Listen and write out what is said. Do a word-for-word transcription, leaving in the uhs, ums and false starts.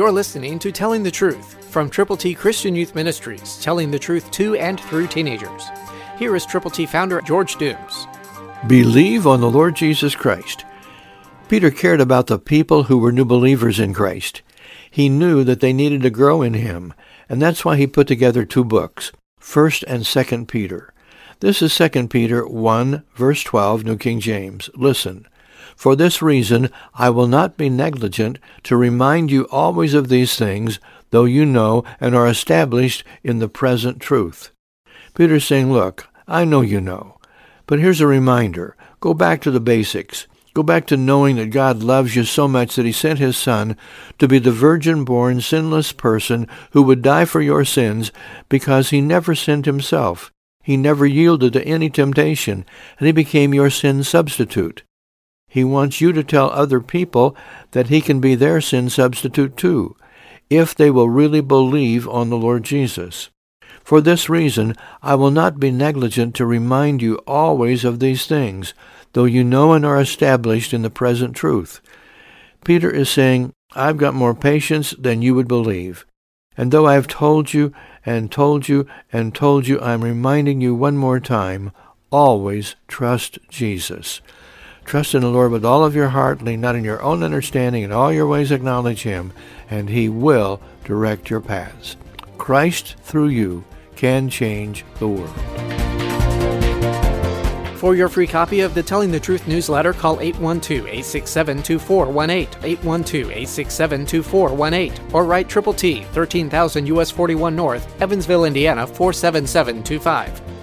You're listening to Telling the Truth from Triple T Christian Youth Ministries, telling the truth to and through teenagers. Here is Triple T founder George Dooms. Believe on the Lord Jesus Christ. Peter cared about the people who were new believers in Christ. He knew that they needed to grow in him, and that's why he put together two books, First and Second Peter. This is Second Peter one, verse twelve, New King James. Listen, for this reason I will not be negligent to remind you always of these things, though you know and are established in the present truth. Peter's saying, look, I know you know, but here's a reminder. Go back to the basics. Go back to knowing that God loves you so much that he sent his Son to be the virgin-born, sinless person who would die for your sins because he never sinned himself. He never yielded to any temptation, and he became your sin substitute. He wants you to tell other people that he can be their sin substitute too, if they will really believe on the Lord Jesus. For this reason, I will not be negligent to remind you always of these things, though you know and are established in the present truth. Peter is saying, I've got more patience than you would believe. And though I've told you and told you and told you, I'm reminding you one more time, always trust Jesus. Trust in the Lord with all of your heart, lean not in your own understanding, in all your ways acknowledge him, and he will direct your paths. Christ through you can change the world. For your free copy of the Telling the Truth newsletter, call eight one two, eight six seven, two four one eight, eight one two, eight six seven, two four one eight, or write Triple T, thirteen thousand U S forty-one North, Evansville, Indiana, four seven seven two five.